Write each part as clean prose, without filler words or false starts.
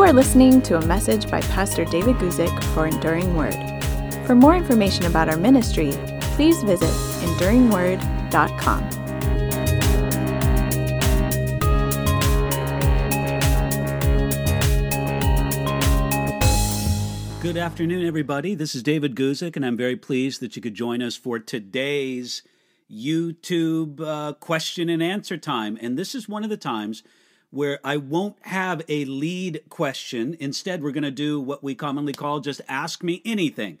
You are listening to a message by Pastor David Guzik for Enduring Word. For more information about our ministry, please visit EnduringWord.com. Good afternoon, everybody. This is David Guzik, and I'm very pleased that you could join us for today's YouTube question and answer time. And this is one of the times where I won't have a lead question. Instead, we're going to do what we commonly call just ask me anything.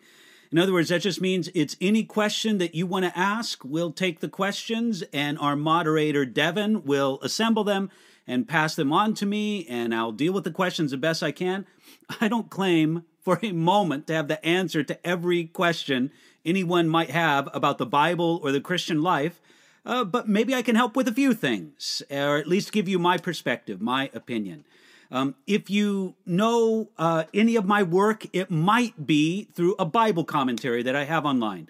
In other words, that just means it's any question that you want to ask. We'll take the questions, and our moderator, Devin, will assemble them and pass them on to me, and I'll deal with the questions the best I can. I don't claim for a moment to have the answer to every question anyone might have about the Bible or the Christian life, but maybe I can help with a few things, or at least give you my perspective, my opinion. If you know any of my work, it might be through a Bible commentary that I have online.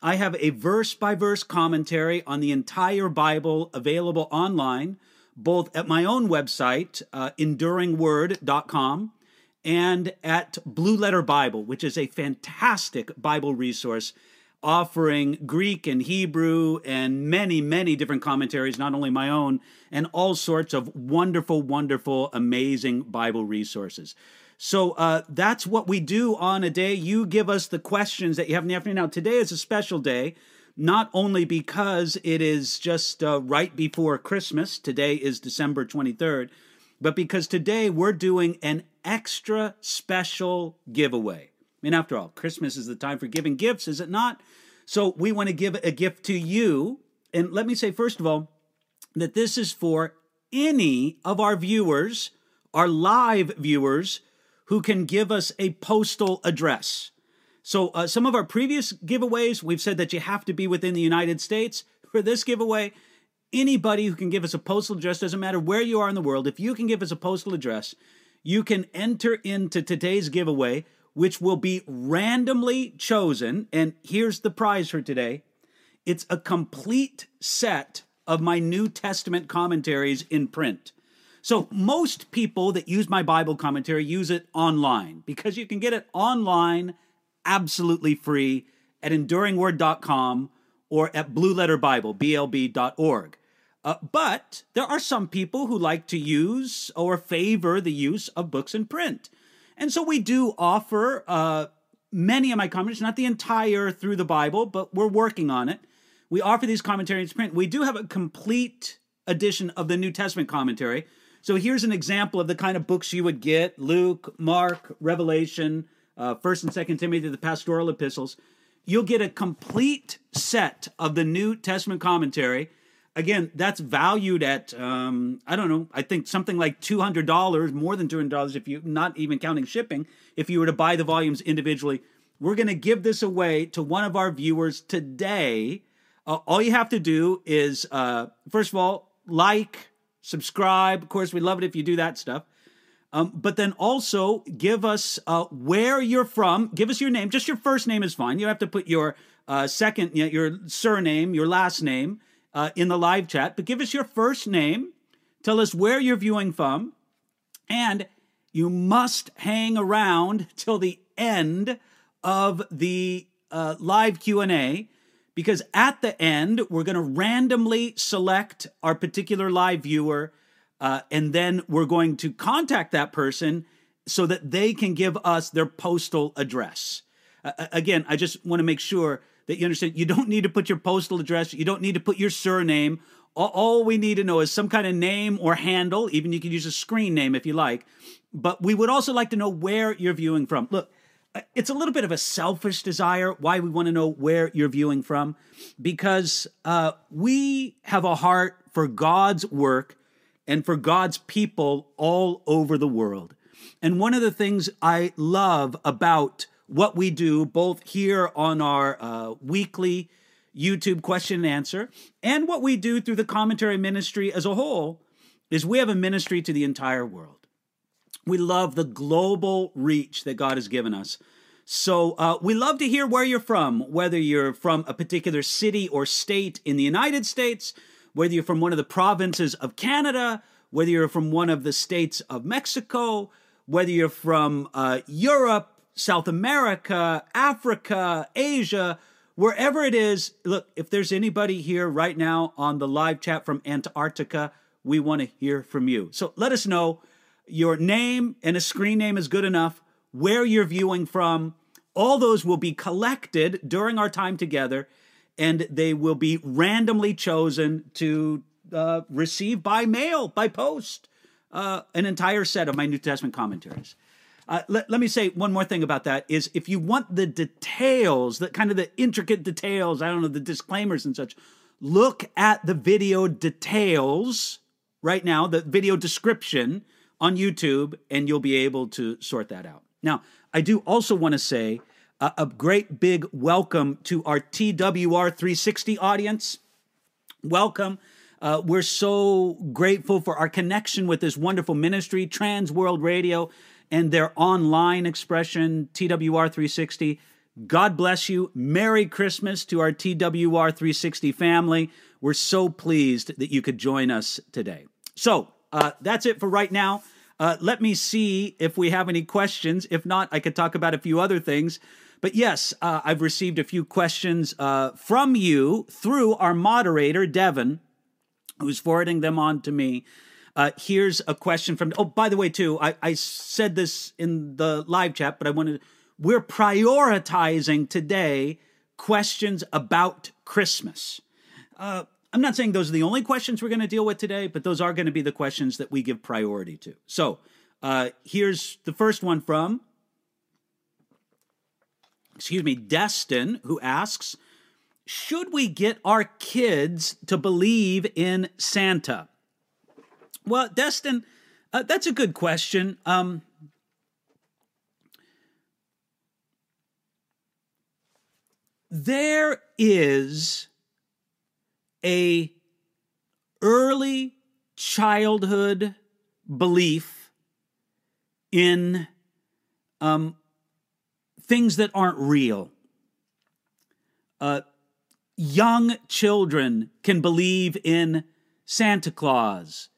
I have a verse-by-verse commentary on the entire Bible available online, both at my own website, EnduringWord.com, and at Blue Letter Bible, which is a fantastic Bible resource offering Greek and Hebrew and many, many different commentaries, not only my own, and all sorts of wonderful, wonderful, amazing Bible resources. So that's what we do on a day. You give us the questions that you have in the afternoon. Now, today is a special day, not only because it is just right before Christmas. Today is December 23rd. But because today we're doing an extra special giveaway. I mean, after all, Christmas is the time for giving gifts, is it not? So we want to give a gift to you. And let me say, first of all, that this is for any of our viewers, our live viewers, who can give us a postal address. So some of our previous giveaways, we've said that you have to be within the United States. For this giveaway, anybody who can give us a postal address, doesn't matter where you are in the world, if you can give us a postal address, you can enter into today's giveaway, which will be randomly chosen. And here's the prize for today. It's a complete set of my New Testament commentaries in print. So most people that use my Bible commentary use it online, because you can get it online absolutely free at enduringword.com or at Blue Letter Bible, blb.org. But there are some people who like to use or favor the use of books in print. And so we do offer many of my commentaries, not the entire through the Bible, but we're working on it. We offer these commentaries in print. We do have a complete edition of the New Testament commentary. So here's an example of the kind of books you would get: Luke, Mark, Revelation, 1st and 2nd Timothy, the pastoral epistles. You'll get a complete set of the New Testament commentary. Again, that's valued at, I think something like $200, more than $200 if you, not even counting shipping, if you were to buy the volumes individually. We're going to give this away to one of our viewers today. All you have to do is, first of all, like, subscribe. Of course, we love it if you do that stuff. But then also give us where you're from. Give us your name. Just your first name is fine. You have to put your your surname, your last name in the live chat. But give us your first name. Tell us where you're viewing from. And you must hang around till the end of the live Q&A, because at the end, we're going to randomly select our particular live viewer. And then we're going to contact that person so that they can give us their postal address. Again, I just want to make sure that you understand you don't need to put your postal address. You don't need to put your surname. All we need to know is some kind of name or handle. Even you can use a screen name if you like. But we would also like to know where you're viewing from. Look, it's a little bit of a selfish desire why we want to know where you're viewing from, because we have a heart for God's work and for God's people all over the world. And one of the things I love about what we do, both here on our weekly YouTube question and answer, and what we do through the commentary ministry as a whole, is we have a ministry to the entire world. We love the global reach that God has given us. So we love to hear where you're from, whether you're from a particular city or state in the United States, whether you're from one of the provinces of Canada, whether you're from one of the states of Mexico, whether you're from Europe, South America, Africa, Asia, wherever it is. Look, if there's anybody here right now on the live chat from Antarctica, we want to hear from you. So let us know. Your name and a screen name is good enough, where you're viewing from. All those will be collected during our time together, and they will be randomly chosen to receive by mail, by post, an entire set of my New Testament commentaries. Let me say one more thing about that is if you want the details, the kind of the intricate details, I don't know, the disclaimers and such, look at the video details right now, the video description on YouTube, and you'll be able to sort that out. Now, I do also want to say a great big welcome to our TWR 360 audience. Welcome. We're so grateful for our connection with this wonderful ministry, Trans World Radio, and their online expression, TWR 360. God bless you. Merry Christmas to our TWR 360 family. We're so pleased that you could join us today. So, that's it for right now. Let me see if we have any questions. If not, I could talk about a few other things. But yes, I've received a few questions from you through our moderator, Devin, who's forwarding them on to me. Here's a question from... Oh, by the way, too, I said this in the live chat, but I wanted... We're prioritizing today questions about Christmas. I'm not saying those are the only questions we're going to deal with today, but those are going to be the questions that we give priority to. So here's the first one from, Destin, who asks, should we get our kids to believe in Santa? Well, Destin, that's a good question. There is a early childhood belief in things that aren't real. Young children can believe in Santa Claus,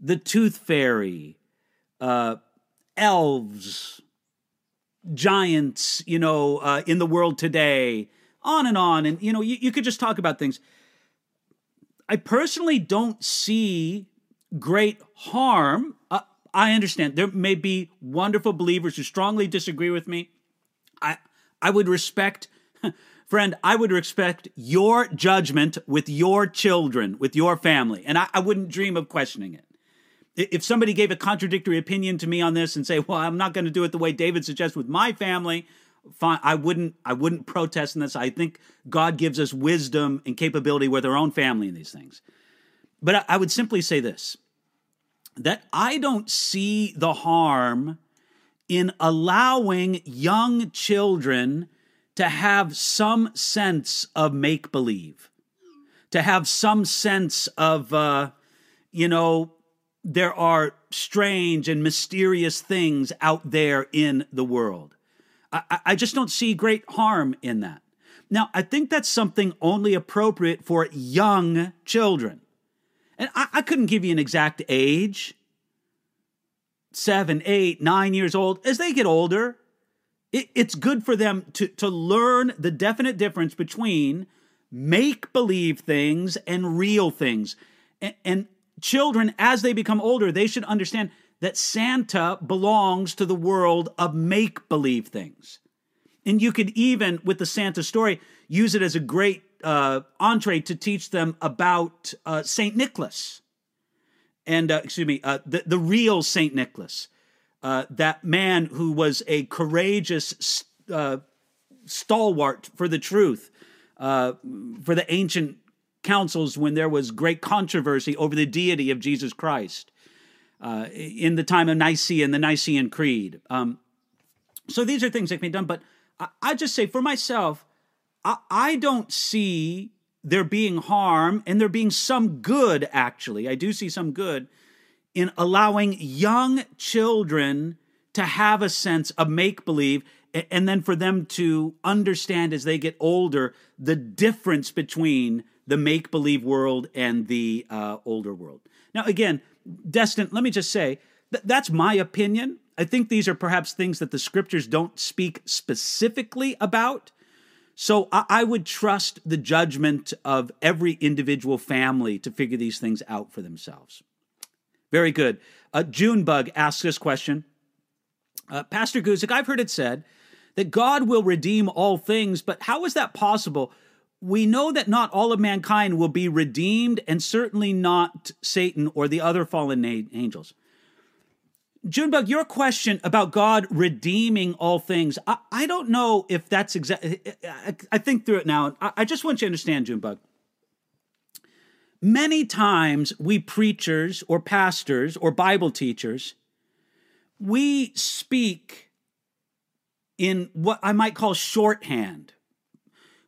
the Tooth Fairy, elves, giants, you know, in the world today, on. And, you know, you could just talk about things. I personally don't see great harm. I understand there may be wonderful believers who strongly disagree with me. I would respect, friend, I would respect your judgment with your children, with your family. And I wouldn't dream of questioning it. If somebody gave a contradictory opinion to me on this and say, well, I'm not going to do it the way David suggests with my family, fine, I wouldn't protest in this. I think God gives us wisdom and capability with our own family in these things. But I would simply say this, that I don't see the harm in allowing young children to have some sense of make-believe, to have some sense of, you know, there are strange and mysterious things out there in the world. I just don't see great harm in that. Now, I think that's something only appropriate for young children. And I couldn't give you an exact age. 7, 8, 9 years old. As they get older, it's good for them to learn the definite difference between make-believe things and real things. And children, as they become older, they should understand that Santa belongs to the world of make-believe things. And you could even, with the Santa story, use it as a great entree to teach them about St. Nicholas. And, the real St. Nicholas, that man who was a courageous stalwart for the truth, for the ancient councils when there was great controversy over the deity of Jesus Christ. In the time of Nicene, the Nicene Creed. So these are things that can be done, but I just say for myself, I don't see there being harm and there being some good, actually. I do see some good in allowing young children to have a sense of make-believe and then for them to understand as they get older the difference between the make-believe world and the older world. Now, again, Destin, let me just say, that's my opinion. I think these are perhaps things that the scriptures don't speak specifically about. So I would trust the judgment of every individual family to figure these things out for themselves. Very good. Junebug asks this question. Pastor Guzik, I've heard it said that God will redeem all things, but how is that possible? We know that not all of mankind will be redeemed, and certainly not Satan or the other fallen angels. Junebug, your question about God redeeming all things, I don't know if that's exactly, I think through it now. I just want you to understand, Junebug, many times we preachers or pastors or Bible teachers, we speak in what I might call shorthand.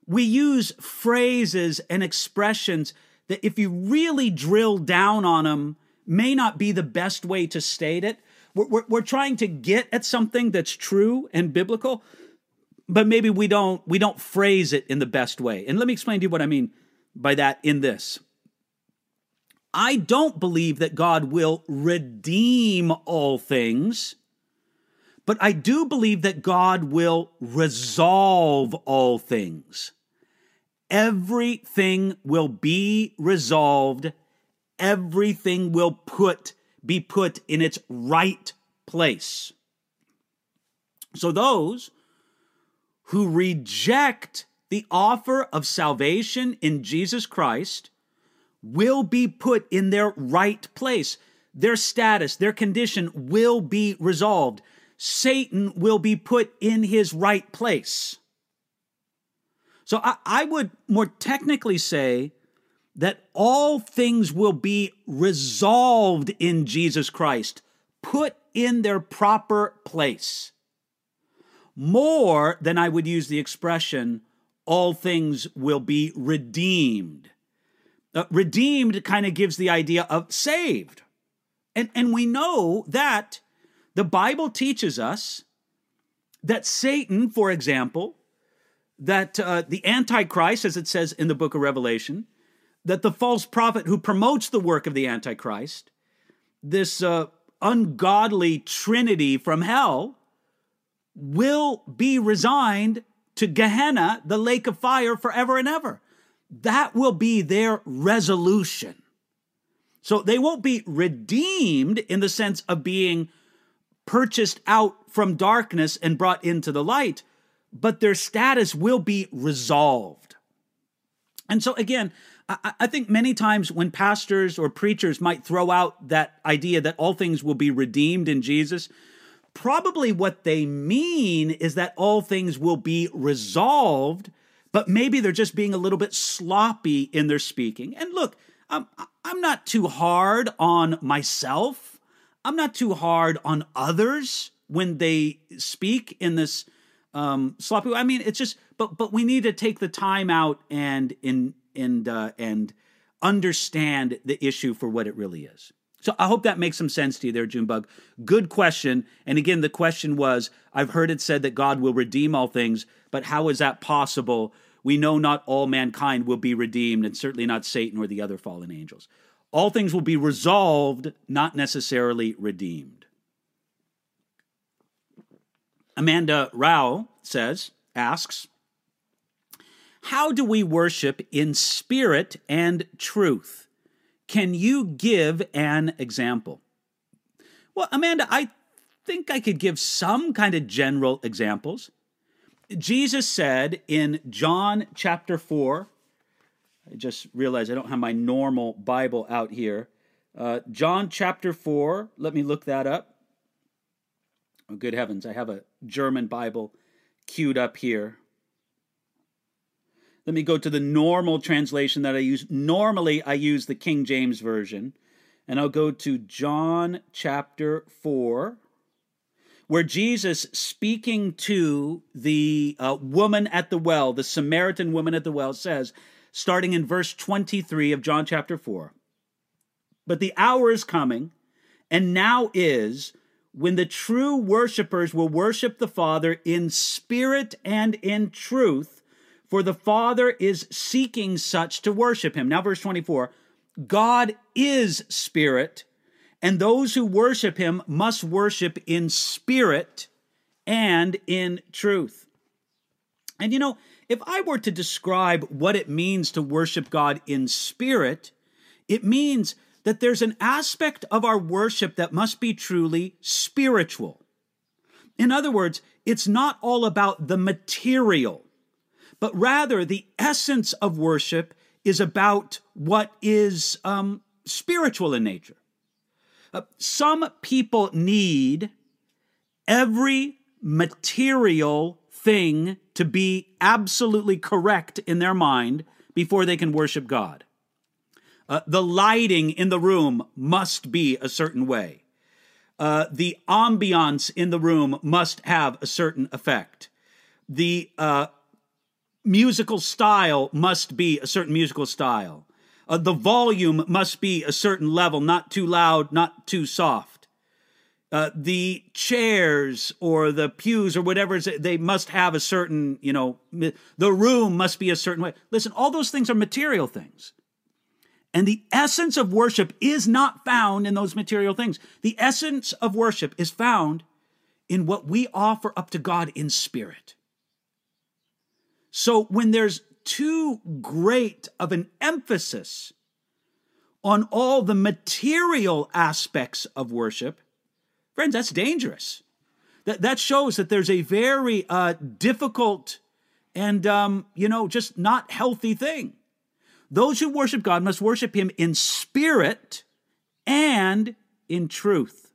We use phrases and expressions that if you really drill down on them, may not be the best way to state it. We're trying to get at something that's true and biblical, but maybe we don't phrase it in the best way. And let me explain to you what I mean by that in this. I don't believe that God will redeem all things, but I do believe that God will resolve all things. Everything will be resolved. Everything will be put in its right place. So those who reject the offer of salvation in Jesus Christ will be put in their right place. Their status, their condition will be resolved. Satan will be put in his right place. So I would more technically say that all things will be resolved in Jesus Christ, put in their proper place. More than I would use the expression, all things will be redeemed. Redeemed kind of gives the idea of saved. And we know that the Bible teaches us that Satan, for example, that the Antichrist, as it says in the book of Revelation, that the false prophet who promotes the work of the Antichrist, this ungodly trinity from hell, will be resigned to Gehenna, the lake of fire, forever and ever. That will be their resolution. So they won't be redeemed in the sense of being purchased out from darkness and brought into the light, but their status will be resolved. And so again, I think many times when pastors or preachers might throw out that idea that all things will be redeemed in Jesus, probably what they mean is that all things will be resolved, but maybe they're just being a little bit sloppy in their speaking. And look, I'm not too hard on myself. I'm not too hard on others when they speak in this sloppy way. I mean, it's just, but we need to take the time out and understand the issue for what it really is. So I hope that makes some sense to you there, Junebug. Good question. And again, the question was, I've heard it said that God will redeem all things, but how is that possible? We know not all mankind will be redeemed, and certainly not Satan or the other fallen angels. All things will be resolved, not necessarily redeemed. Amanda Rao asks, how do we worship in spirit and truth? Can you give an example? Well, Amanda, I think I could give some kind of general examples. Jesus said in John chapter 4, I just realized I don't have my normal Bible out here. John chapter 4, let me look that up. Oh, good heavens, I have a German Bible queued up here. Let me go to the normal translation that I use. Normally, I use the King James Version. And I'll go to John chapter 4, where Jesus, speaking to the woman at the well, the Samaritan woman at the well, says, starting in verse 23 of John chapter 4, "But the hour is coming, and now is, when the true worshipers will worship the Father in spirit and in truth, for the Father is seeking such to worship him." Now, verse 24, "God is spirit, and those who worship him must worship in spirit and in truth. And you know, if I were to describe what it means to worship God in spirit, it means that there's an aspect of our worship that must be truly spiritual. In other words, it's not all about the material, but rather the essence of worship is about what is spiritual in nature. Some people need every material thing to be absolutely correct in their mind before they can worship God. The lighting in the room must be a certain way. The ambiance in the room must have a certain effect. The musical style must be a certain musical style. The volume must be a certain level, not too loud, not too soft. The chairs or the pews or whatever, they must have a certain, you know, the room must be a certain way. Listen, all those things are material things. And the essence of worship is not found in those material things. The essence of worship is found in what we offer up to God in spirit. So when there's too great of an emphasis on all the material aspects of worship, friends, that's dangerous. That shows that there's a very difficult and, just not healthy thing. Those who worship God must worship him in spirit and in truth.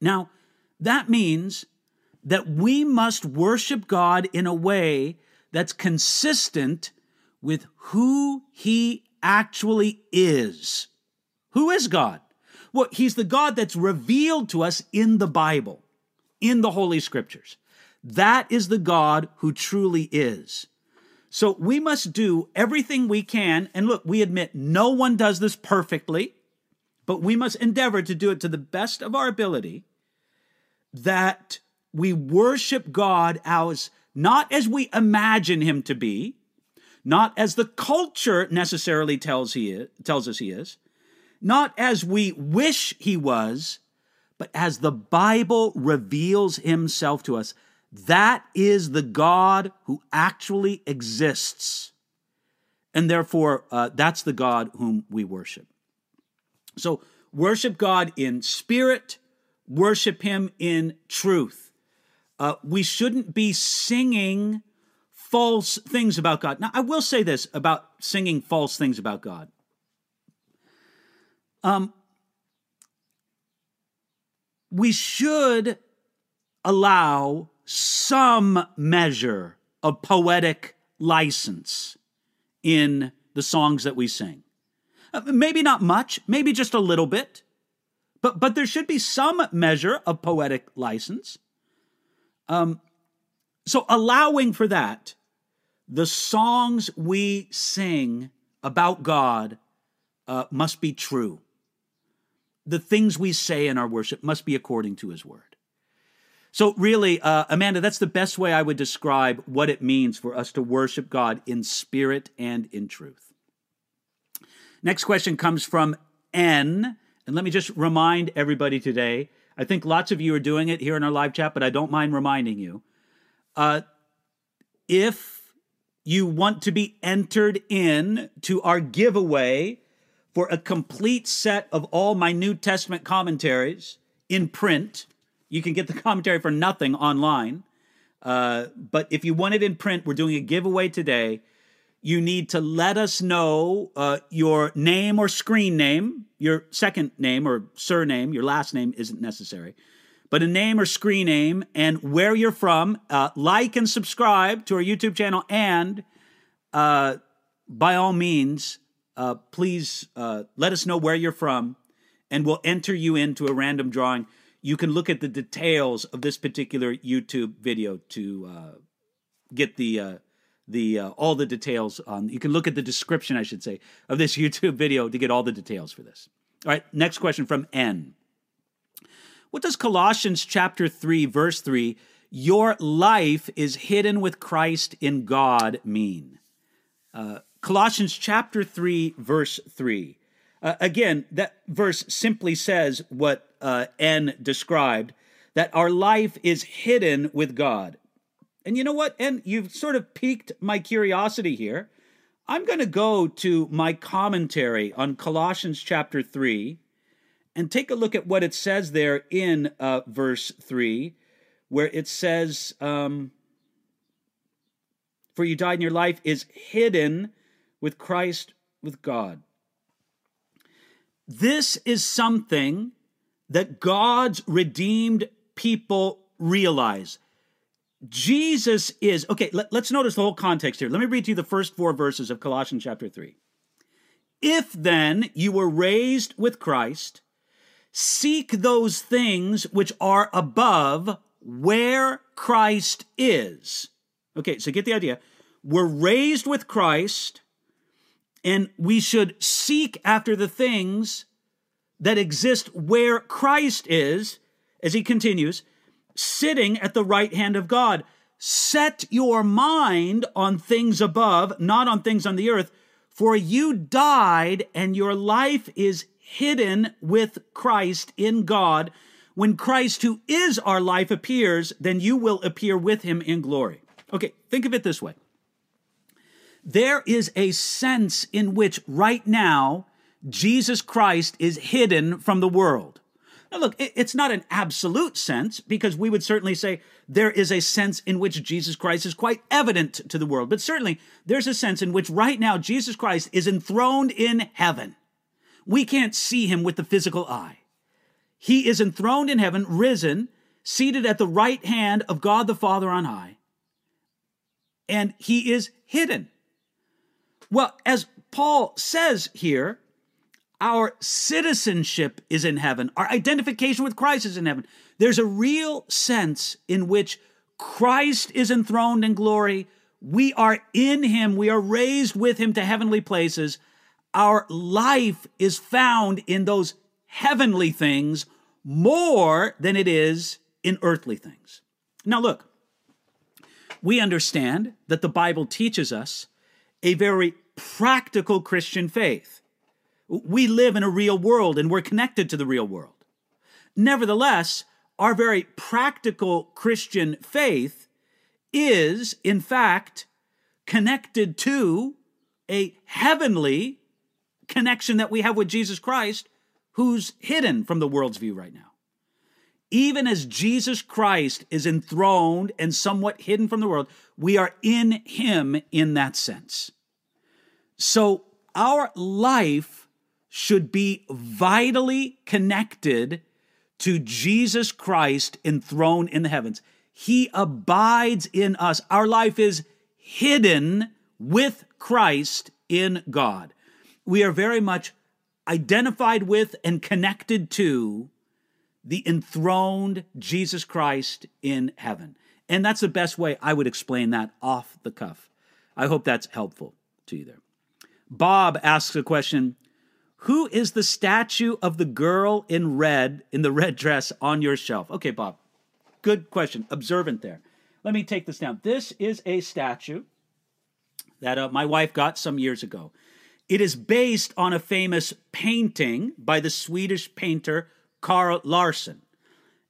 Now, that means that we must worship God in a way that's consistent with who he actually is. Who is God? Well, he's the God that's revealed to us in the Bible, in the Holy Scriptures. That is the God who truly is. So we must do everything we can. And look, we admit no one does this perfectly, but we must endeavor to do it to the best of our ability, that we worship God as not as we imagine him to be, not as the culture necessarily tells us he is, not as we wish he was, but as the Bible reveals himself to us. That is the God who actually exists. And therefore, that's the God whom we worship. So worship God in spirit, worship him in truth. We shouldn't be singing false things about God. Now, I will say this about singing false things about God. We should allow some measure of poetic license in the songs that we sing. Maybe not much, maybe just a little bit, but there should be some measure of poetic license. So allowing for that, the songs we sing about God must be true. The things we say in our worship must be according to his word. So really, Amanda, that's the best way I would describe what it means for us to worship God in spirit and in truth. Next question comes from N. And let me just remind everybody today, I think lots of you are doing it here in our live chat, but I don't mind reminding you. If you want to be entered in to our giveaway for a complete set of all my New Testament commentaries in print, you can get the commentary for nothing online. But if you want it in print, we're doing a giveaway today. You need to let us know your name or screen name. Your second name or surname, your last name isn't necessary, but a name or screen name and where you're from. Like and subscribe to our YouTube channel. And by all means, please let us know where you're from and we'll enter you into a random drawing. You can look at the details of this particular YouTube video to get all the details on. You can look at the description, I should say, of this YouTube video to get all the details for this. All right, next question from N. What does Colossians chapter 3, verse 3, your life is hidden with Christ in God mean? Colossians chapter 3, verse 3. Again, that verse simply says what N described, that our life is hidden with God. And you know what, N, you've sort of piqued my curiosity here. I'm going to go to my commentary on Colossians chapter 3 and take a look at what it says there in verse 3, where it says, for you died and your life is hidden with Christ, with God. This is something that God's redeemed people realize. Jesus is, okay, let's notice the whole context here. Let me read to you the first four verses of Colossians chapter 3. If then you were raised with Christ, seek those things which are above where Christ is. Okay, so get the idea. We're raised with Christ, and we should seek after the things that exist where Christ is, as he continues, sitting at the right hand of God. Set your mind on things above, not on things on the earth, for you died, and your life is hidden with Christ in God. When Christ, who is our life, appears, then you will appear with him in glory. Okay, think of it this way. There is a sense in which right now Jesus Christ is hidden from the world. Now look, it's not an absolute sense, because we would certainly say there is a sense in which Jesus Christ is quite evident to the world. But certainly there's a sense in which right now Jesus Christ is enthroned in heaven. We can't see him with the physical eye. He is enthroned in heaven, risen, seated at the right hand of God the Father on high. And he is hidden. Well, as Paul says here, our citizenship is in heaven. Our identification with Christ is in heaven. There's a real sense in which Christ is enthroned in glory. We are in him. We are raised with him to heavenly places. Our life is found in those heavenly things more than it is in earthly things. Now look, we understand that the Bible teaches us a very practical Christian faith. We live in a real world, and we're connected to the real world. Nevertheless, our very practical Christian faith is, in fact, connected to a heavenly connection that we have with Jesus Christ, who's hidden from the world's view right now. Even as Jesus Christ is enthroned and somewhat hidden from the world, we are in him in that sense. So our life should be vitally connected to Jesus Christ enthroned in the heavens. He abides in us. Our life is hidden with Christ in God. We are very much identified with and connected to the enthroned Jesus Christ in heaven. And that's the best way I would explain that off the cuff. I hope that's helpful to you there. Bob asks a question, who is the statue of the girl in red, in the red dress on your shelf? Okay, Bob, good question, observant there. Let me take this down. This is a statue that my wife got some years ago. It is based on a famous painting by the Swedish painter Carl Larsson.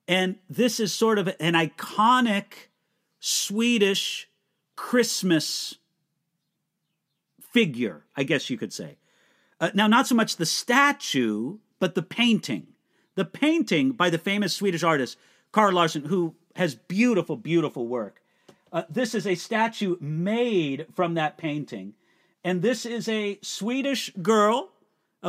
And this is sort of an iconic Swedish Christmas figure, I guess you could say. Now, not so much the statue, but the painting. The painting by the famous Swedish artist Carl Larsson, who has beautiful, beautiful work. This is a statue made from that painting. And this is a Swedish girl.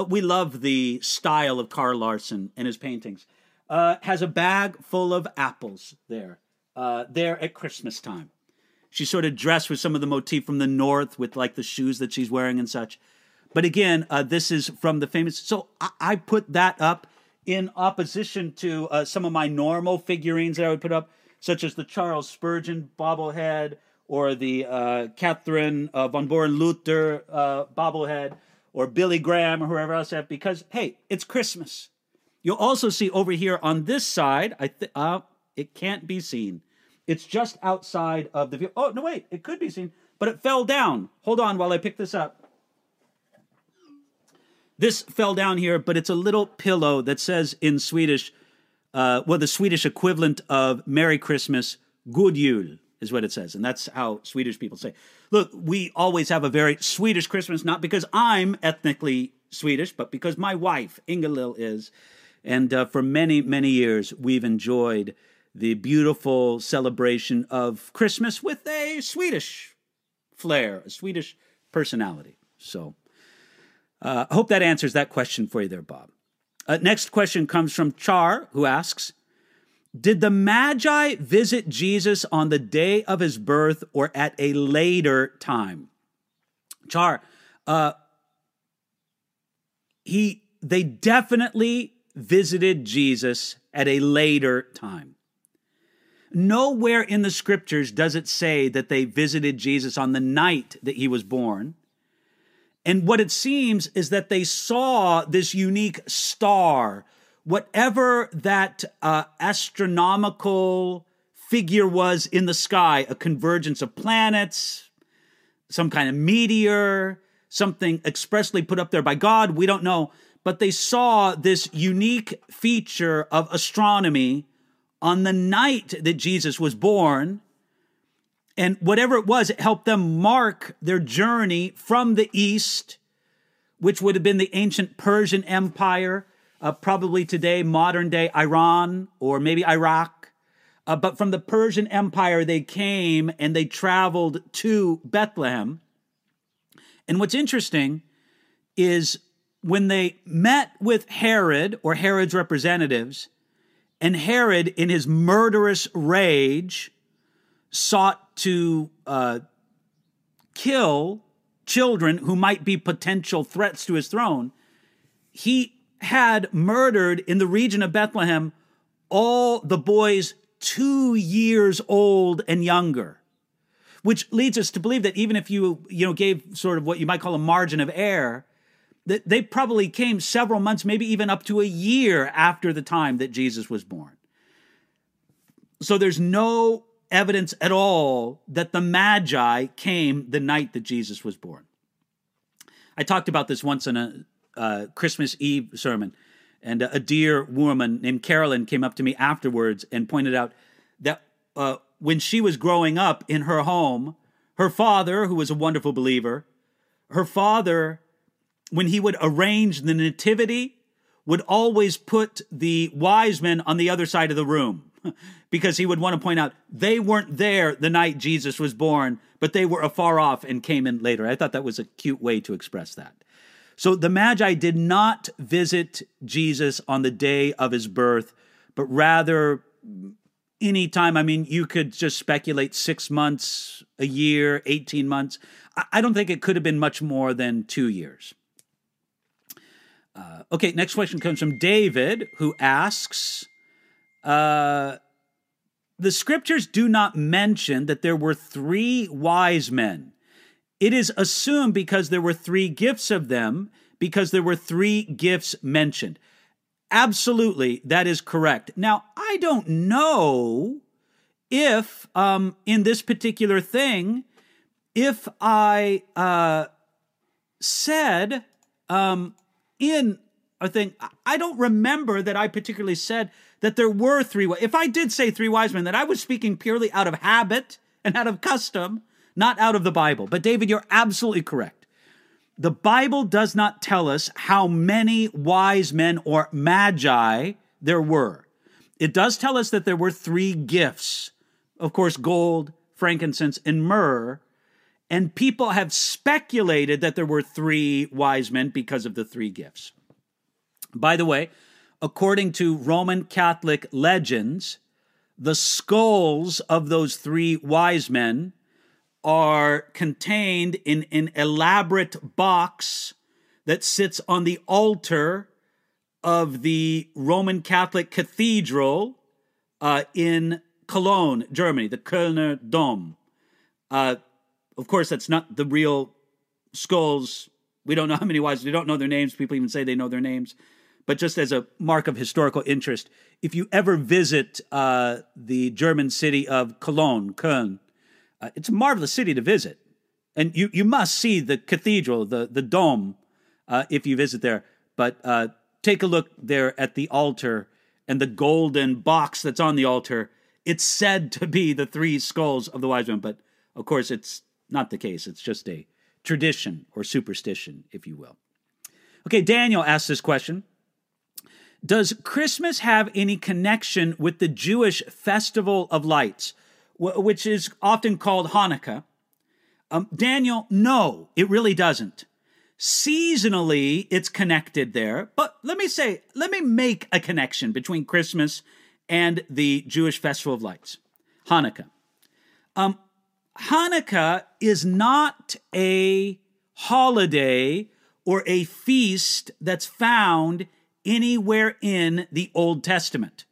We love the style of Carl Larsson and his paintings. Has a bag full of apples there at Christmas time. She's sort of dressed with some of the motif from the North, with like the shoes that she's wearing and such. But again, this is from the famous... So I put that up in opposition to some of my normal figurines that I would put up, such as the Charles Spurgeon bobblehead or the Catherine von Born-Luther bobblehead, or Billy Graham, or whoever else I have, because, hey, it's Christmas. You'll also see over here on this side, it can't be seen. It's just outside of the view. Oh, no, wait, it could be seen, but it fell down. Hold on while I pick this up. This fell down here, but it's a little pillow that says in Swedish, well, the Swedish equivalent of Merry Christmas, God Jul is what it says. And that's how Swedish people say. Look, we always have a very Swedish Christmas, not because I'm ethnically Swedish, but because my wife, Ingelil, is. And for many, many years, we've enjoyed the beautiful celebration of Christmas with a Swedish flair, a Swedish personality. So I hope that answers that question for you there, Bob. Next question comes from Char, who asks, did the Magi visit Jesus on the day of his birth or at a later time? Char, they definitely visited Jesus at a later time. Nowhere in the scriptures does it say that they visited Jesus on the night that he was born. And what it seems is that they saw this unique star, whatever that astronomical figure was in the sky, a convergence of planets, some kind of meteor, something expressly put up there by God, we don't know. But they saw this unique feature of astronomy on the night that Jesus was born. And whatever it was, it helped them mark their journey from the east, which would have been the ancient Persian Empire, probably today, modern day Iran or maybe Iraq. But from the Persian Empire, they came and they traveled to Bethlehem. And what's interesting is when they met with Herod or Herod's representatives, and Herod, in his murderous rage, sought to kill children who might be potential threats to his throne, he had murdered in the region of Bethlehem all the boys 2 years old and younger, which leads us to believe that even if you gave sort of what you might call a margin of error, that they probably came several months, maybe even up to a year after the time that Jesus was born. So there's no evidence at all that the Magi came the night that Jesus was born. I talked about this once in a Christmas Eve sermon, and a dear woman named Carolyn came up to me afterwards and pointed out that when she was growing up in her home, her father, who was a wonderful believer, her father, when he would arrange the nativity, would always put the wise men on the other side of the room because he would want to point out they weren't there the night Jesus was born, but they were afar off and came in later. I thought that was a cute way to express that. So the Magi did not visit Jesus on the day of his birth, but rather any time. I mean, you could just speculate 6 months, a year, 18 months. I don't think it could have been much more than 2 years. Okay, next question comes from David, who asks, the scriptures do not mention that there were three wise men. It is assumed because there were three gifts of them, because there were three gifts mentioned. Absolutely, that is correct. Now, I don't know if in this particular thing, if I said... in a thing, I don't remember that I particularly said that there were three. If I did say three wise men, that I was speaking purely out of habit and out of custom, not out of the Bible. But David, you're absolutely correct. The Bible does not tell us how many wise men or magi there were. It does tell us that there were three gifts. Of course, gold, frankincense, and myrrh. And people have speculated that there were three wise men because of the three gifts. By the way, according to Roman Catholic legends, the skulls of those three wise men are contained in an elaborate box that sits on the altar of the Roman Catholic cathedral in Cologne, Germany, the Kölner Dom. Of course, that's not the real skulls. We don't know how many wise. We don't know their names. People even say they know their names. But just as a mark of historical interest, if you ever visit the German city of Cologne, it's a marvelous city to visit. And you must see the cathedral, the dome, if you visit there. But take a look there at the altar and the golden box that's on the altar. It's said to be the three skulls of the wise men, but of course it's not the case. It's just a tradition or superstition, if you will. Okay, Daniel asks this question. Does Christmas have any connection with the Jewish festival of lights, which is often called Hanukkah? Daniel, no, it really doesn't. Seasonally, it's connected there. But let me make a connection between Christmas and the Jewish festival of lights, Hanukkah. Hanukkah is not a holiday or a feast that's found anywhere in the Old Testament.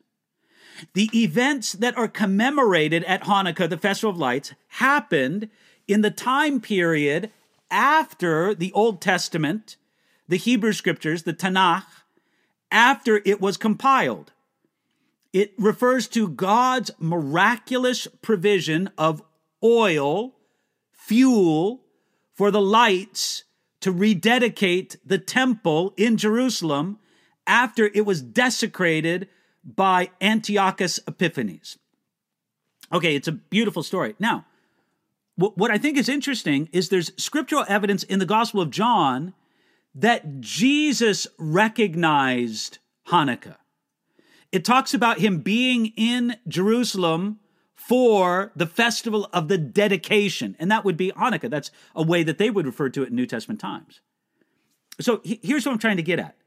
The events that are commemorated at Hanukkah, the Festival of Lights, happened in the time period after the Old Testament, the Hebrew Scriptures, the Tanakh, after it was compiled. It refers to God's miraculous provision of oil, fuel for the lights to rededicate the temple in Jerusalem after it was desecrated by Antiochus Epiphanes. Okay, it's a beautiful story. Now, what I think is interesting is there's scriptural evidence in the Gospel of John that Jesus recognized Hanukkah. It talks about him being in Jerusalem for the festival of the dedication, and that would be Hanukkah. That's a way that they would refer to it in New Testament times. So here's what I'm trying to get at.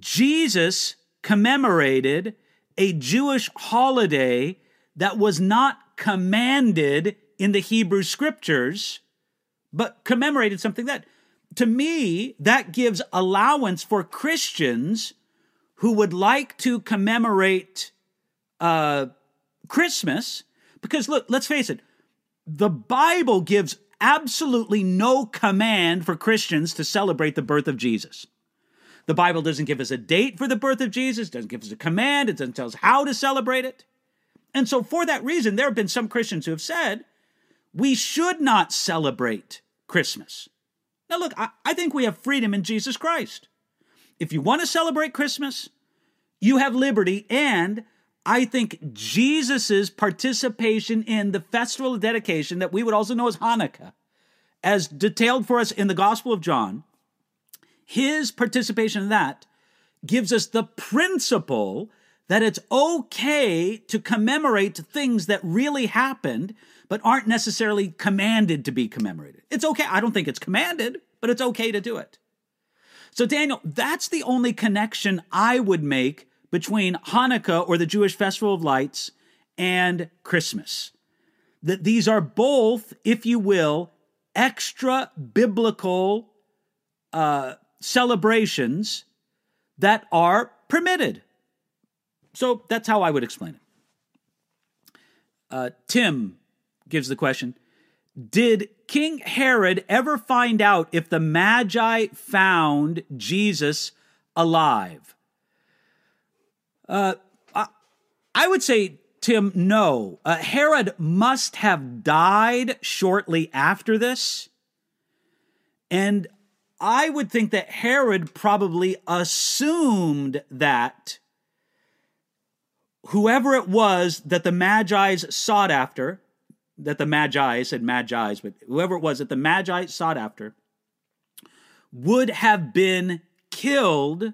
Jesus commemorated a Jewish holiday that was not commanded in the Hebrew Scriptures, but commemorated something that, to me, that gives allowance for Christians who would like to commemorate Christmas. Because look, let's face it, the Bible gives absolutely no command for Christians to celebrate the birth of Jesus. The Bible doesn't give us a date for the birth of Jesus, doesn't give us a command, it doesn't tell us how to celebrate it. And so for that reason, there have been some Christians who have said, we should not celebrate Christmas. Now look, I think we have freedom in Jesus Christ. If you want to celebrate Christmas, you have liberty, and I think Jesus's participation in the Festival of Dedication, that we would also know as Hanukkah, as detailed for us in the Gospel of John, his participation in that gives us the principle that it's okay to commemorate things that really happened, but aren't necessarily commanded to be commemorated. It's okay. I don't think it's commanded, but it's okay to do it. So Daniel, that's the only connection I would make between Hanukkah or the Jewish Festival of Lights and Christmas. That these are both, if you will, extra-biblical celebrations that are permitted. So that's how I would explain it. Tim gives the question, did King Herod ever find out if the Magi found Jesus alive? I would say, Tim, no. Herod must have died shortly after this. And I would think that Herod probably assumed that whoever it was that the Magi sought after, whoever it was that the Magi sought after would have been killed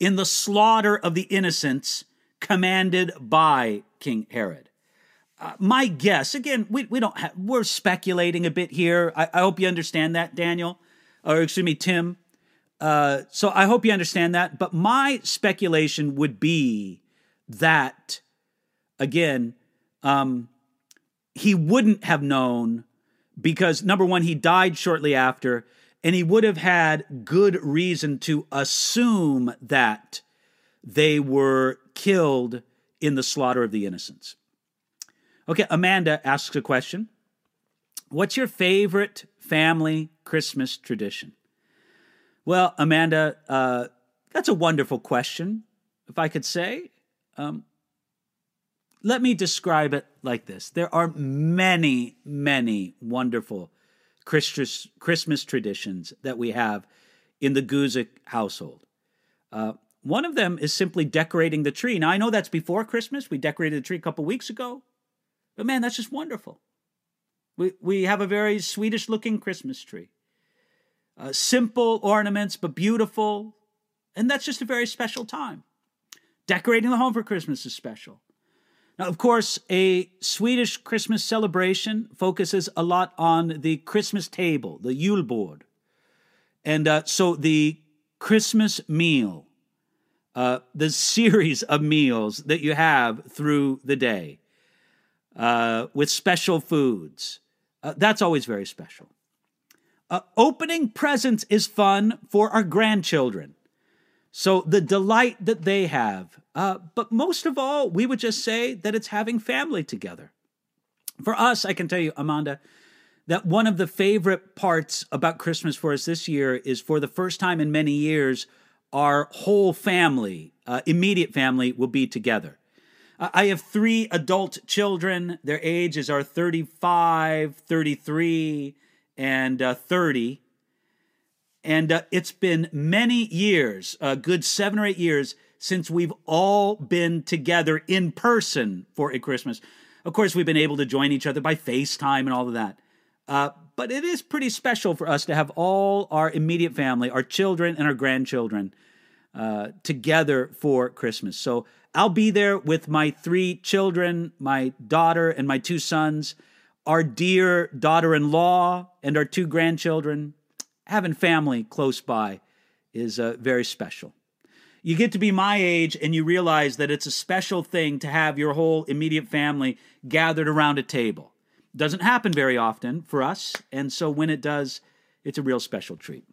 in the slaughter of the innocents commanded by King Herod. My guess, again, we're speculating a bit here. I hope you understand that, Daniel. Or excuse me, Tim. So I hope you understand that. But my speculation would be that, again, he wouldn't have known because, number one, he died shortly after, and he would have had good reason to assume that they were killed in the slaughter of the innocents. Okay, Amanda asks a question. What's your favorite family Christmas tradition? Well, Amanda, that's a wonderful question, if I could say. Let me describe it like this. There are many, many wonderful Christmas traditions that we have in the Guzik household. One of them is simply decorating the tree. Now, I know that's before Christmas. We decorated the tree a couple weeks ago. But man, that's just wonderful. We have a very Swedish-looking Christmas tree. Simple ornaments, but beautiful. And that's just a very special time. Decorating the home for Christmas is special. Now, of course, a Swedish Christmas celebration focuses a lot on the Christmas table, the julbord. And so the Christmas meal, the series of meals that you have through the day with special foods, that's always very special. Opening presents is fun for our grandchildren. So the delight that they have. But most of all, we would just say that it's having family together. For us, I can tell you, Amanda, that one of the favorite parts about Christmas for us this year is for the first time in many years, our whole family, immediate family, will be together. I have three adult children. Their ages are 35, 33, and 30. And it's been many years, a good 7 or 8 years, since we've all been together in person for a Christmas. Of course, we've been able to join each other by FaceTime and all of that. But it is pretty special for us to have all our immediate family, our children and our grandchildren, together for Christmas. So I'll be there with my three children, my daughter and my two sons, our dear daughter-in-law and our two grandchildren. Having family close by is very special. You get to be my age and you realize that it's a special thing to have your whole immediate family gathered around a table. Doesn't happen very often for us, and so when it does, it's a real special treat.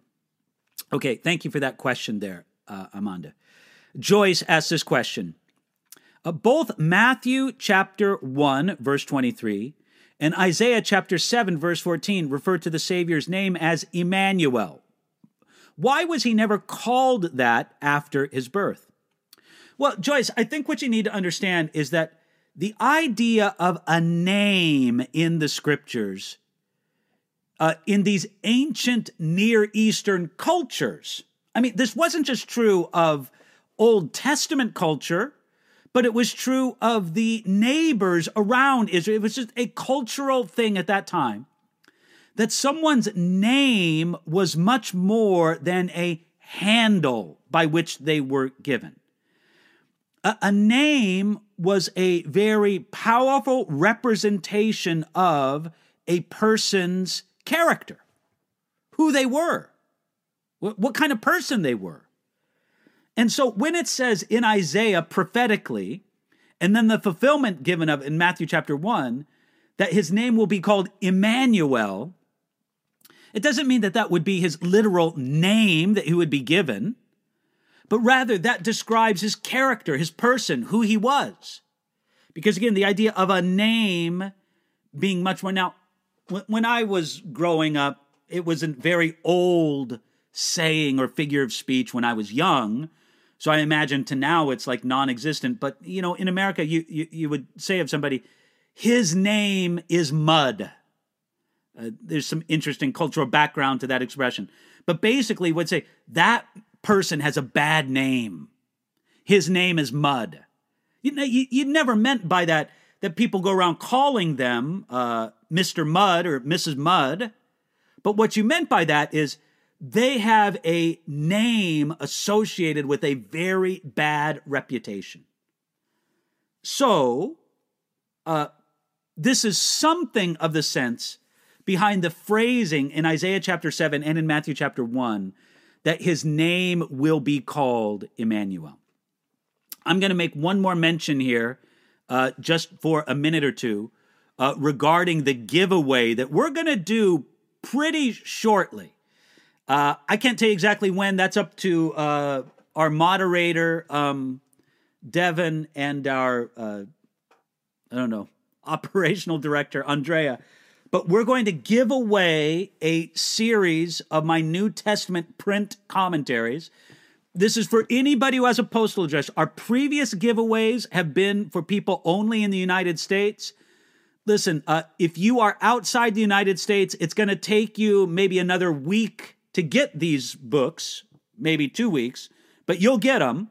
Okay, thank you for that question there, Amanda. Joyce asked this question. Both Matthew chapter 1, verse 23, and Isaiah chapter 7, verse 14, referred to the Savior's name as Emmanuel. Why was he never called that after his birth? Well, Joyce, I think what you need to understand is that the idea of a name in the Scriptures, in these ancient Near Eastern cultures, I mean, this wasn't just true of Old Testament culture, but it was true of the neighbors around Israel. It was just a cultural thing at that time that someone's name was much more than a handle by which they were given. A name was a very powerful representation of a person's character, who they were, what kind of person they were. And so when it says in Isaiah prophetically, and then the fulfillment given of in Matthew chapter 1, that his name will be called Emmanuel, it doesn't mean that that would be his literal name that he would be given, but rather that describes his character, his person, who he was. Because again, the idea of a name being much more. Now, when I was growing up, it was a very old saying or figure of speech when I was young. So I imagine to now it's like non-existent. But, you know, in America, you would say of somebody, his name is mud. There's some interesting cultural background to that expression. But basically would say, that person has a bad name. His name is mud. You know, you never meant by that that people go around calling them Mr. Mud or Mrs. Mud. But what you meant by that is they have a name associated with a very bad reputation. So, this is something of the sense behind the phrasing in Isaiah chapter 7 and in Matthew chapter 1 that his name will be called Emmanuel. I'm going to make one more mention here, just for a minute or two, regarding the giveaway that we're going to do pretty shortly. I can't tell you exactly when. That's up to our moderator, Devin, and our, operational director, Andrea. But we're going to give away a series of my New Testament print commentaries. This is for anybody who has a postal address. Our previous giveaways have been for people only in the United States. Listen, if you are outside the United States, it's going to take you maybe another week to get these books, maybe 2 weeks, but you'll get them.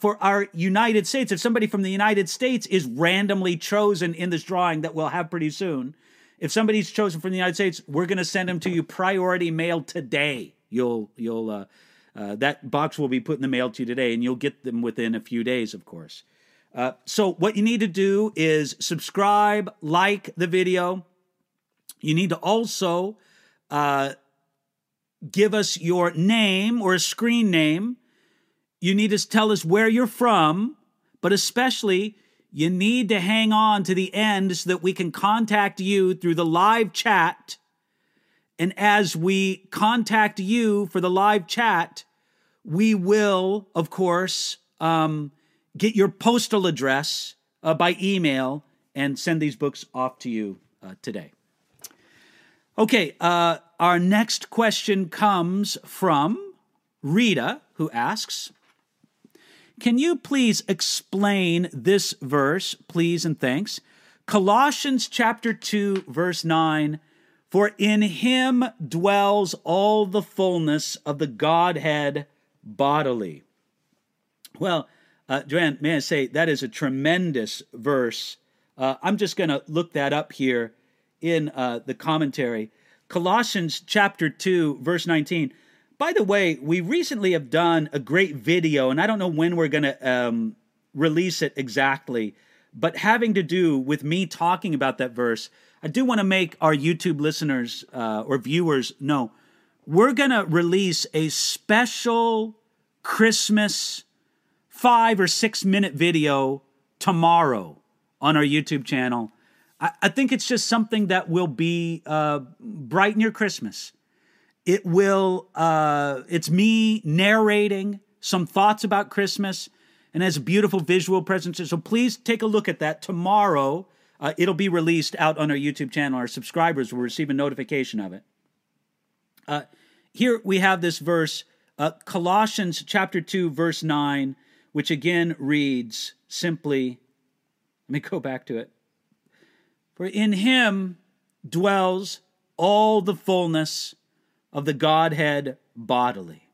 For our United States, if somebody from the United States is randomly chosen in this drawing that we'll have pretty soon, if somebody's chosen from the United States, we're going to send them to you priority mail today. That box will be put in the mail to you today, and you'll get them within a few days, of course. So what you need to do is subscribe, like the video. You need to also give us your name or a screen name. You need to tell us where you're from, but especially you need to hang on to the end so that we can contact you through the live chat. And as we contact you for the live chat, we will, of course, get your postal address by email and send these books off to you today. Okay, our next question comes from Rita, who asks, can you please explain this verse, please and thanks? Colossians chapter 2, verse 9, for in him dwells all the fullness of the Godhead bodily. Well, Joanne, may I say, that is a tremendous verse. I'm just going to look that up here in the commentary. Colossians chapter 2, verse 19. By the way, we recently have done a great video, and I don't know when we're going to release it exactly, but having to do with me talking about that verse, I do want to make our YouTube listeners or viewers know we're going to release a special Christmas 5 or 6 minute video tomorrow on our YouTube channel. I think it's just something that will be brighten your Christmas. It will, it's me narrating some thoughts about Christmas and has a beautiful visual presentation. So please take a look at that tomorrow. It'll be released out on our YouTube channel. Our subscribers will receive a notification of it. Here we have this verse, Colossians chapter 2, verse 9, which again reads simply, let me go back to it. For in him dwells all the fullness of the Godhead bodily.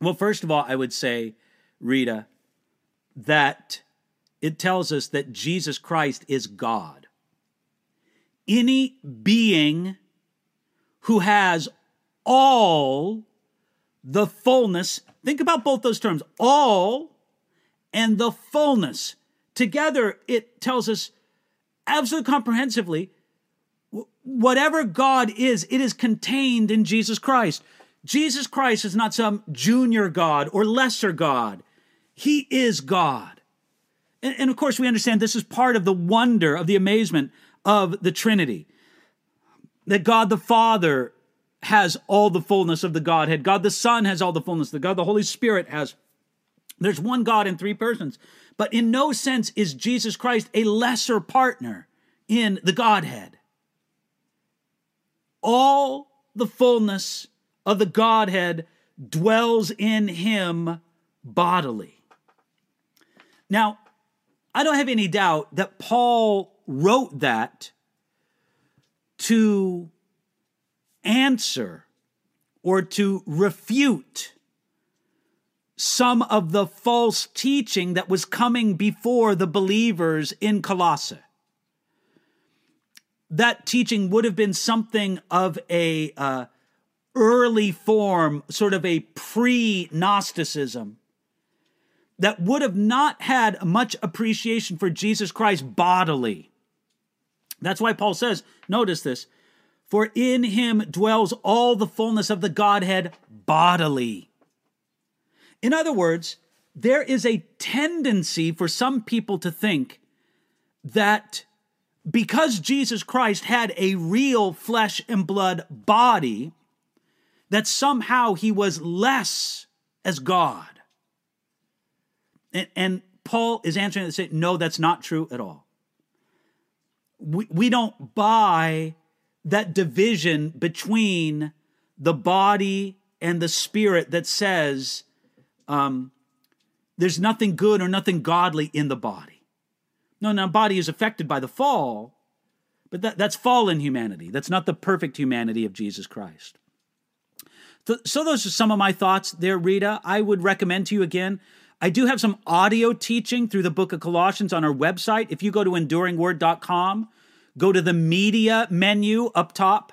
Well, first of all, I would say, Rita, that it tells us that Jesus Christ is God. Any being who has all the fullness, think about both those terms, all and the fullness. Together, it tells us absolutely comprehensively, whatever God is, it is contained in Jesus Christ. Jesus Christ is not some junior God or lesser God. He is God. And of course, we understand this is part of the wonder of the amazement of the Trinity. That God the Father has all the fullness of the Godhead. God the Son has all the fullness. God the Holy Spirit has. There's one God in three persons. But in no sense is Jesus Christ a lesser partner in the Godhead. All the fullness of the Godhead dwells in him bodily. Now, I don't have any doubt that Paul wrote that to answer or to refute some of the false teaching that was coming before the believers in Colossae. That teaching would have been something of a early form, sort of a pre-Gnosticism, that would have not had much appreciation for Jesus Christ bodily. That's why Paul says, notice this, for in him dwells all the fullness of the Godhead bodily. In other words, there is a tendency for some people to think that because Jesus Christ had a real flesh and blood body, that somehow he was less as God. And Paul is answering and saying, no, that's not true at all. We don't buy that division between the body and the spirit that says there's nothing good or nothing godly in the body. No, now body is affected by the fall, but that's fallen humanity. That's not the perfect humanity of Jesus Christ. So those are some of my thoughts there, Rita. I would recommend to you again, I do have some audio teaching through the book of Colossians on our website. If you go to EnduringWord.com, go to the media menu up top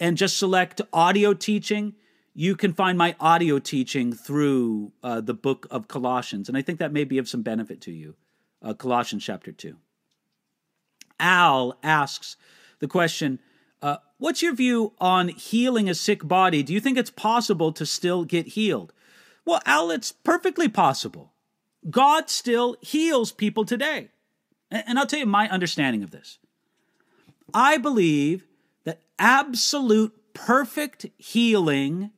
and just select audio teaching. You can find my audio teaching through the book of Colossians. And I think that may be of some benefit to you. Colossians chapter 2. Al asks the question, what's your view on healing a sick body? Do you think it's possible to still get healed? Well, Al, it's perfectly possible. God still heals people today. And I'll tell you my understanding of this. I believe that absolute perfect healing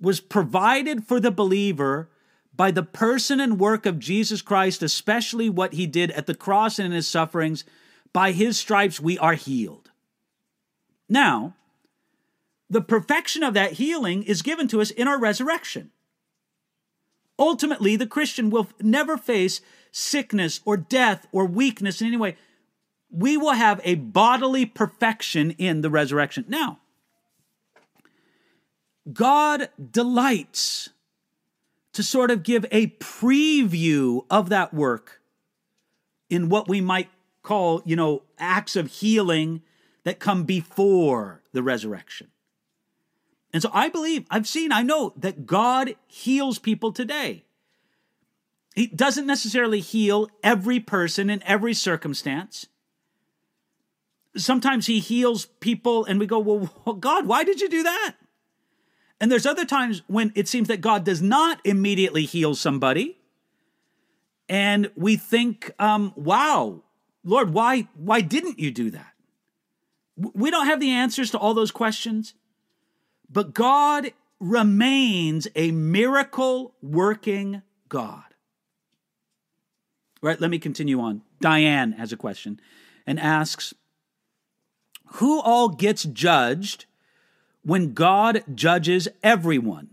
was provided for the believer by the person and work of Jesus Christ, especially what he did at the cross and in his sufferings. By his stripes we are healed. Now, the perfection of that healing is given to us in our resurrection. Ultimately, the Christian will never face sickness or death or weakness in any way. We will have a bodily perfection in the resurrection. Now, God delights to sort of give a preview of that work in what we might call, you know, acts of healing that come before the resurrection. And so I believe, I know that God heals people today. He doesn't necessarily heal every person in every circumstance. Sometimes he heals people and we go, well, God, why did you do that? And there's other times when it seems that God does not immediately heal somebody. And we think, wow, Lord, why didn't you do that? We don't have the answers to all those questions. But God remains a miracle-working God. Right, let me continue on. Diane has a question and asks, who all gets judged when God judges everyone,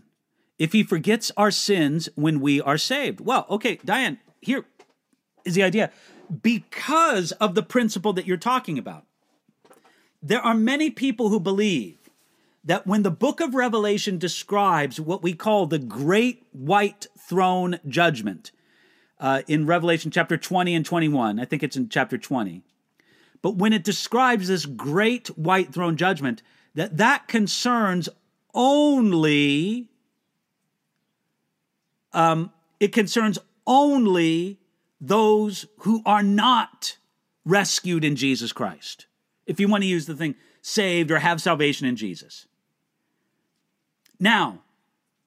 if he forgets our sins when we are saved? Well, okay, Diane, here is the idea. Because of the principle that you're talking about, there are many people who believe that when the book of Revelation describes what we call the great white throne judgment in Revelation chapter 20 and 21, I think it's in chapter 20, but when it describes this great white throne judgment, that concerns only, those who are not rescued in Jesus Christ. If you want to use the thing saved or have salvation in Jesus. Now,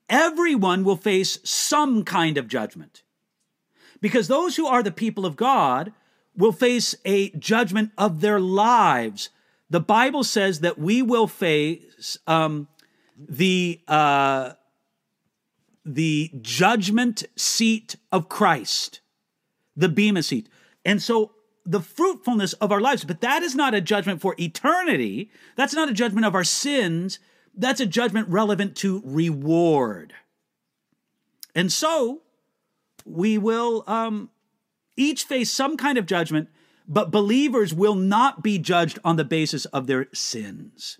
everyone will face some kind of judgment because those who are the people of God will face a judgment of their lives. The Bible says that we will face the judgment seat of Christ, the Bema seat. And so the fruitfulness of our lives, but that is not a judgment for eternity. That's not a judgment of our sins. That's a judgment relevant to reward. And so we will each face some kind of judgment, but believers will not be judged on the basis of their sins.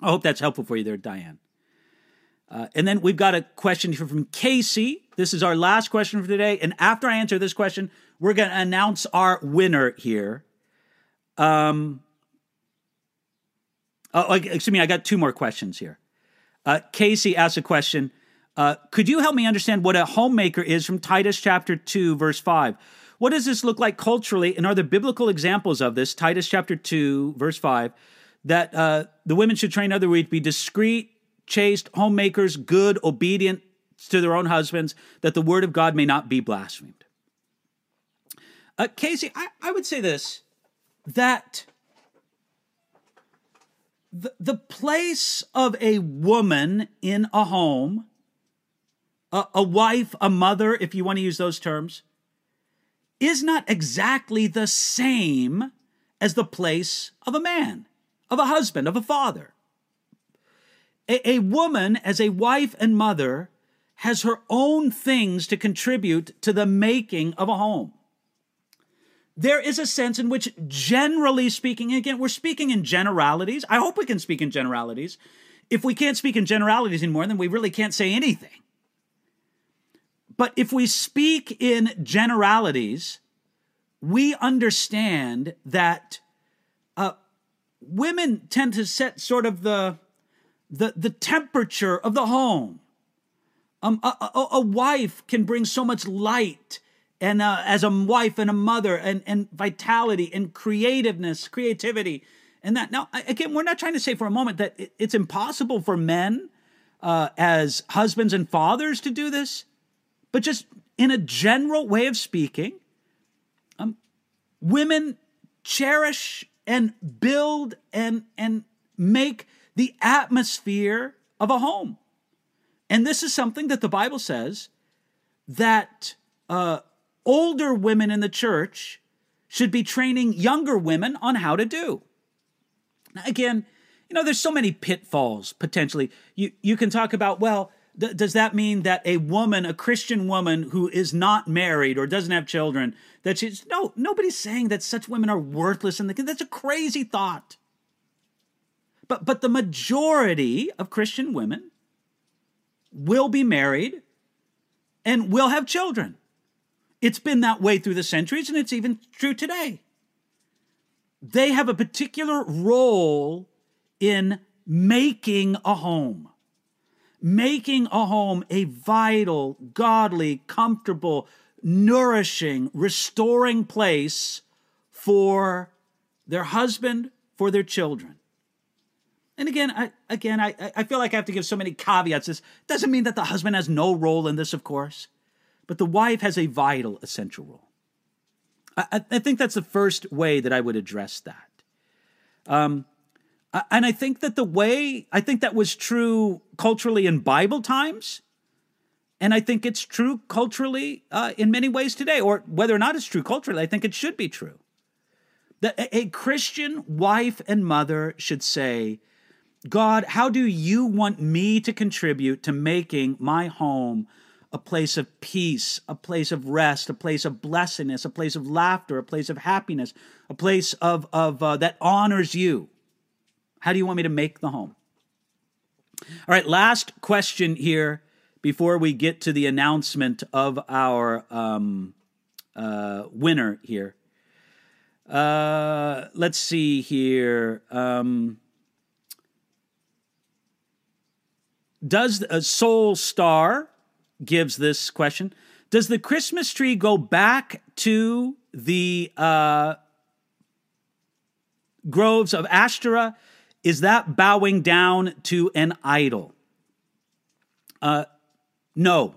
I hope that's helpful for you there, Diane. And then we've got a question here from Casey. This is our last question for today. And after I answer this question, we're going to announce our winner here. I got two more questions here. Casey asked a question. Could you help me understand what a homemaker is from Titus chapter 2, verse 5? What does this look like culturally, and are there biblical examples of this? Titus chapter 2, verse 5, that the women should train other women to be discreet, chaste, homemakers, good, obedient to their own husbands, that the word of God may not be blasphemed. Casey, I would say this, that the place of a woman in a home, a wife, a mother, if you want to use those terms, is not exactly the same as the place of a man, of a husband, of a father. A woman, as a wife and mother, has her own things to contribute to the making of a home. There is a sense in which, generally speaking, again, we're speaking in generalities. I hope we can speak in generalities. If we can't speak in generalities anymore, then we really can't say anything. But if we speak in generalities, we understand that women tend to set sort of the temperature of the home. A wife can bring so much light and as a wife and a mother and vitality and creativity. And that, now, again, we're not trying to say for a moment that it's impossible for men as husbands and fathers to do this, but just in a general way of speaking, women cherish and build and make the atmosphere of a home. And this is something that the Bible says that older women in the church should be training younger women on how to do. Now, again, you know, there's so many pitfalls, potentially. You can talk about, well, does that mean that a woman, a Christian woman who is not married or doesn't have children, that she's... No, nobody's saying that such women are worthless. That's a crazy thought. But the majority of Christian women will be married and will have children. It's been that way through the centuries, and it's even true today. They have a particular role in making a home. Making a home a vital, godly, comfortable, nourishing, restoring place for their husband, for their children. And again, I feel like I have to give so many caveats. This doesn't mean that the husband has no role in this, of course, but the wife has a vital, essential role. I think that's the first way that I would address that. And I think that I think that was true culturally in Bible times, and I think it's true culturally in many ways today, or whether or not it's true culturally, I think it should be true. That a Christian wife and mother should say, God, how do you want me to contribute to making my home a place of peace, a place of rest, a place of blessedness, a place of laughter, a place of happiness, a place of that honors you. How do you want me to make the home? All right, last question here before we get to the announcement of our winner here. Let's see here. Does a Soul Star... gives this question. Does the Christmas tree go back to the groves of Ashtoreth? Is that bowing down to an idol? No.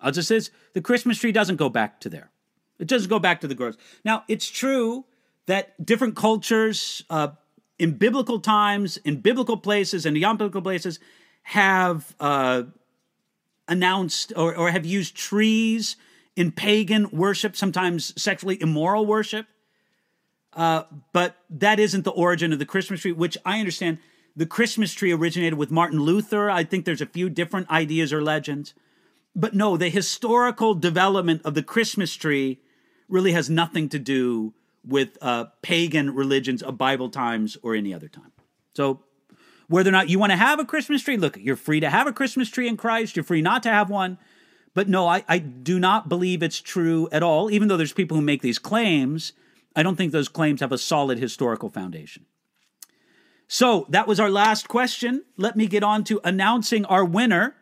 I'll just say this. The Christmas tree doesn't go back to there. It doesn't go back to the groves. Now, it's true that different cultures in biblical times, in biblical places, and beyond biblical places have... announced or have used trees in pagan worship, sometimes sexually immoral worship. But that isn't the origin of the Christmas tree, which I understand the Christmas tree originated with Martin Luther. I think there's a few different ideas or legends. But no, the historical development of the Christmas tree really has nothing to do with pagan religions of Bible times or any other time. So whether or not you want to have a Christmas tree, look, you're free to have a Christmas tree in Christ. You're free not to have one. But no, I do not believe it's true at all. Even though there's people who make these claims, I don't think those claims have a solid historical foundation. So that was our last question. Let me get on to announcing our winner.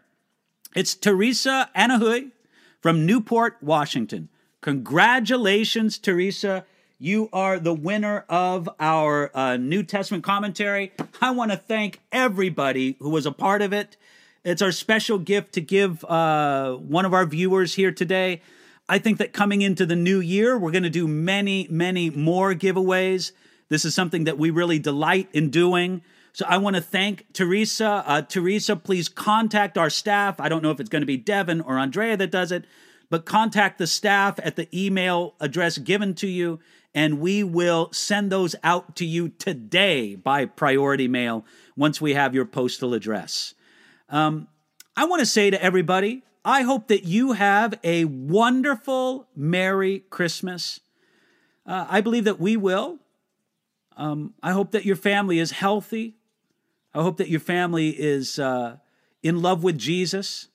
It's Teresa Anahoy from Newport, Washington. Congratulations, Teresa. You are the winner of our New Testament commentary. I want to thank everybody who was a part of it. It's our special gift to give one of our viewers here today. I think that coming into the new year, we're going to do many, many more giveaways. This is something that we really delight in doing. So I want to thank Teresa. Teresa, please contact our staff. I don't know if it's going to be Devin or Andrea that does it, but contact the staff at the email address given to you, and we will send those out to you today by priority mail once we have your postal address. I want to say to everybody, I hope that you have a wonderful Merry Christmas. I believe that we will. I hope that your family is healthy. I hope that your family is in love with Jesus.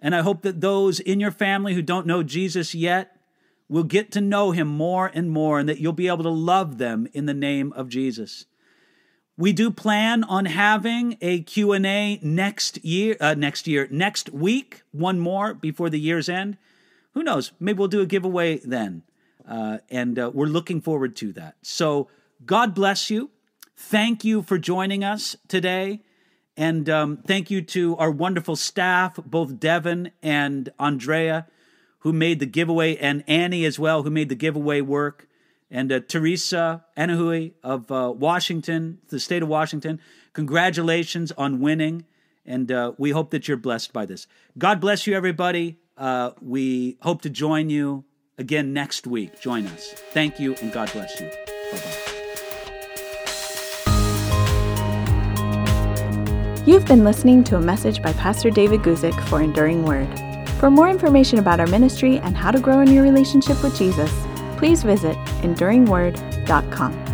And I hope that those in your family who don't know Jesus yet will get to know him more and more, and that you'll be able to love them in the name of Jesus. We do plan on having a Q&A next week, one more before the year's end. Who knows? Maybe we'll do a giveaway then. And we're looking forward to that. So God bless you. Thank you for joining us today. And thank you to our wonderful staff, both Devin and Andrea, who made the giveaway, and Annie as well, who made the giveaway work. And Teresa Anahui of Washington, the state of Washington, congratulations on winning. And we hope that you're blessed by this. God bless you, everybody. We hope to join you again next week. Join us. Thank you, and God bless you. Bye-bye. You've been listening to a message by Pastor David Guzik for Enduring Word. For more information about our ministry and how to grow in your relationship with Jesus, please visit EnduringWord.com.